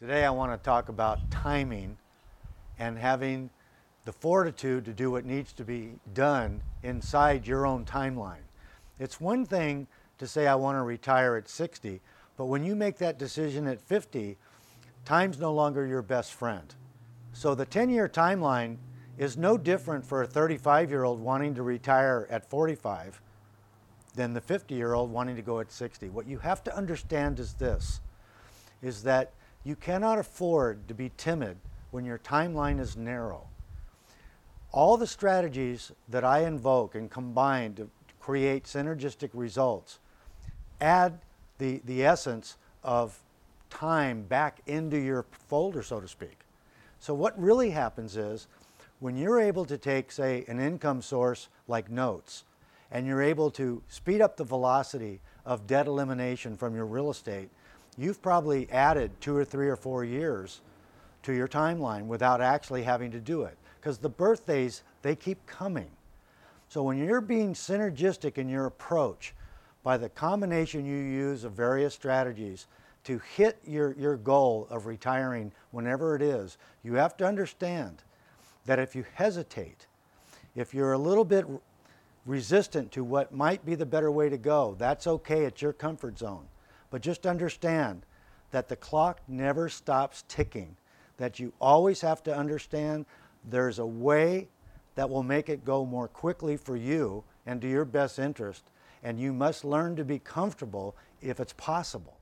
Today I want to talk about timing and having the fortitude to do what needs to be done inside your own timeline. It's one thing to say I want to retire at 60, but when you make that decision at 50, time's no longer your best friend. So the 10-year timeline is no different for a 35-year-old wanting to retire at 45 than the 50-year-old wanting to go at 60. What you have to understand is this, is that you cannot afford to be timid when your timeline is narrow. All the strategies that I invoke and combine to create synergistic results add the essence of time back into your folder, so to speak. So what really happens is when you're able to take, say, an income source like notes, and you're able to speed up the velocity of debt elimination from your real estate, you've probably added 2 or 3 or 4 years to your timeline without actually having to do it. Because the birthdays, they keep coming. So when you're being synergistic in your approach by the combination you use of various strategies to hit your goal of retiring whenever it is, you have to understand that if you hesitate, if you're a little bit resistant to what might be the better way to go, that's okay, it's your comfort zone. But just understand that the clock never stops ticking, that you always have to understand there's a way that will make it go more quickly for you and to your best interest, and you must learn to be comfortable if it's possible.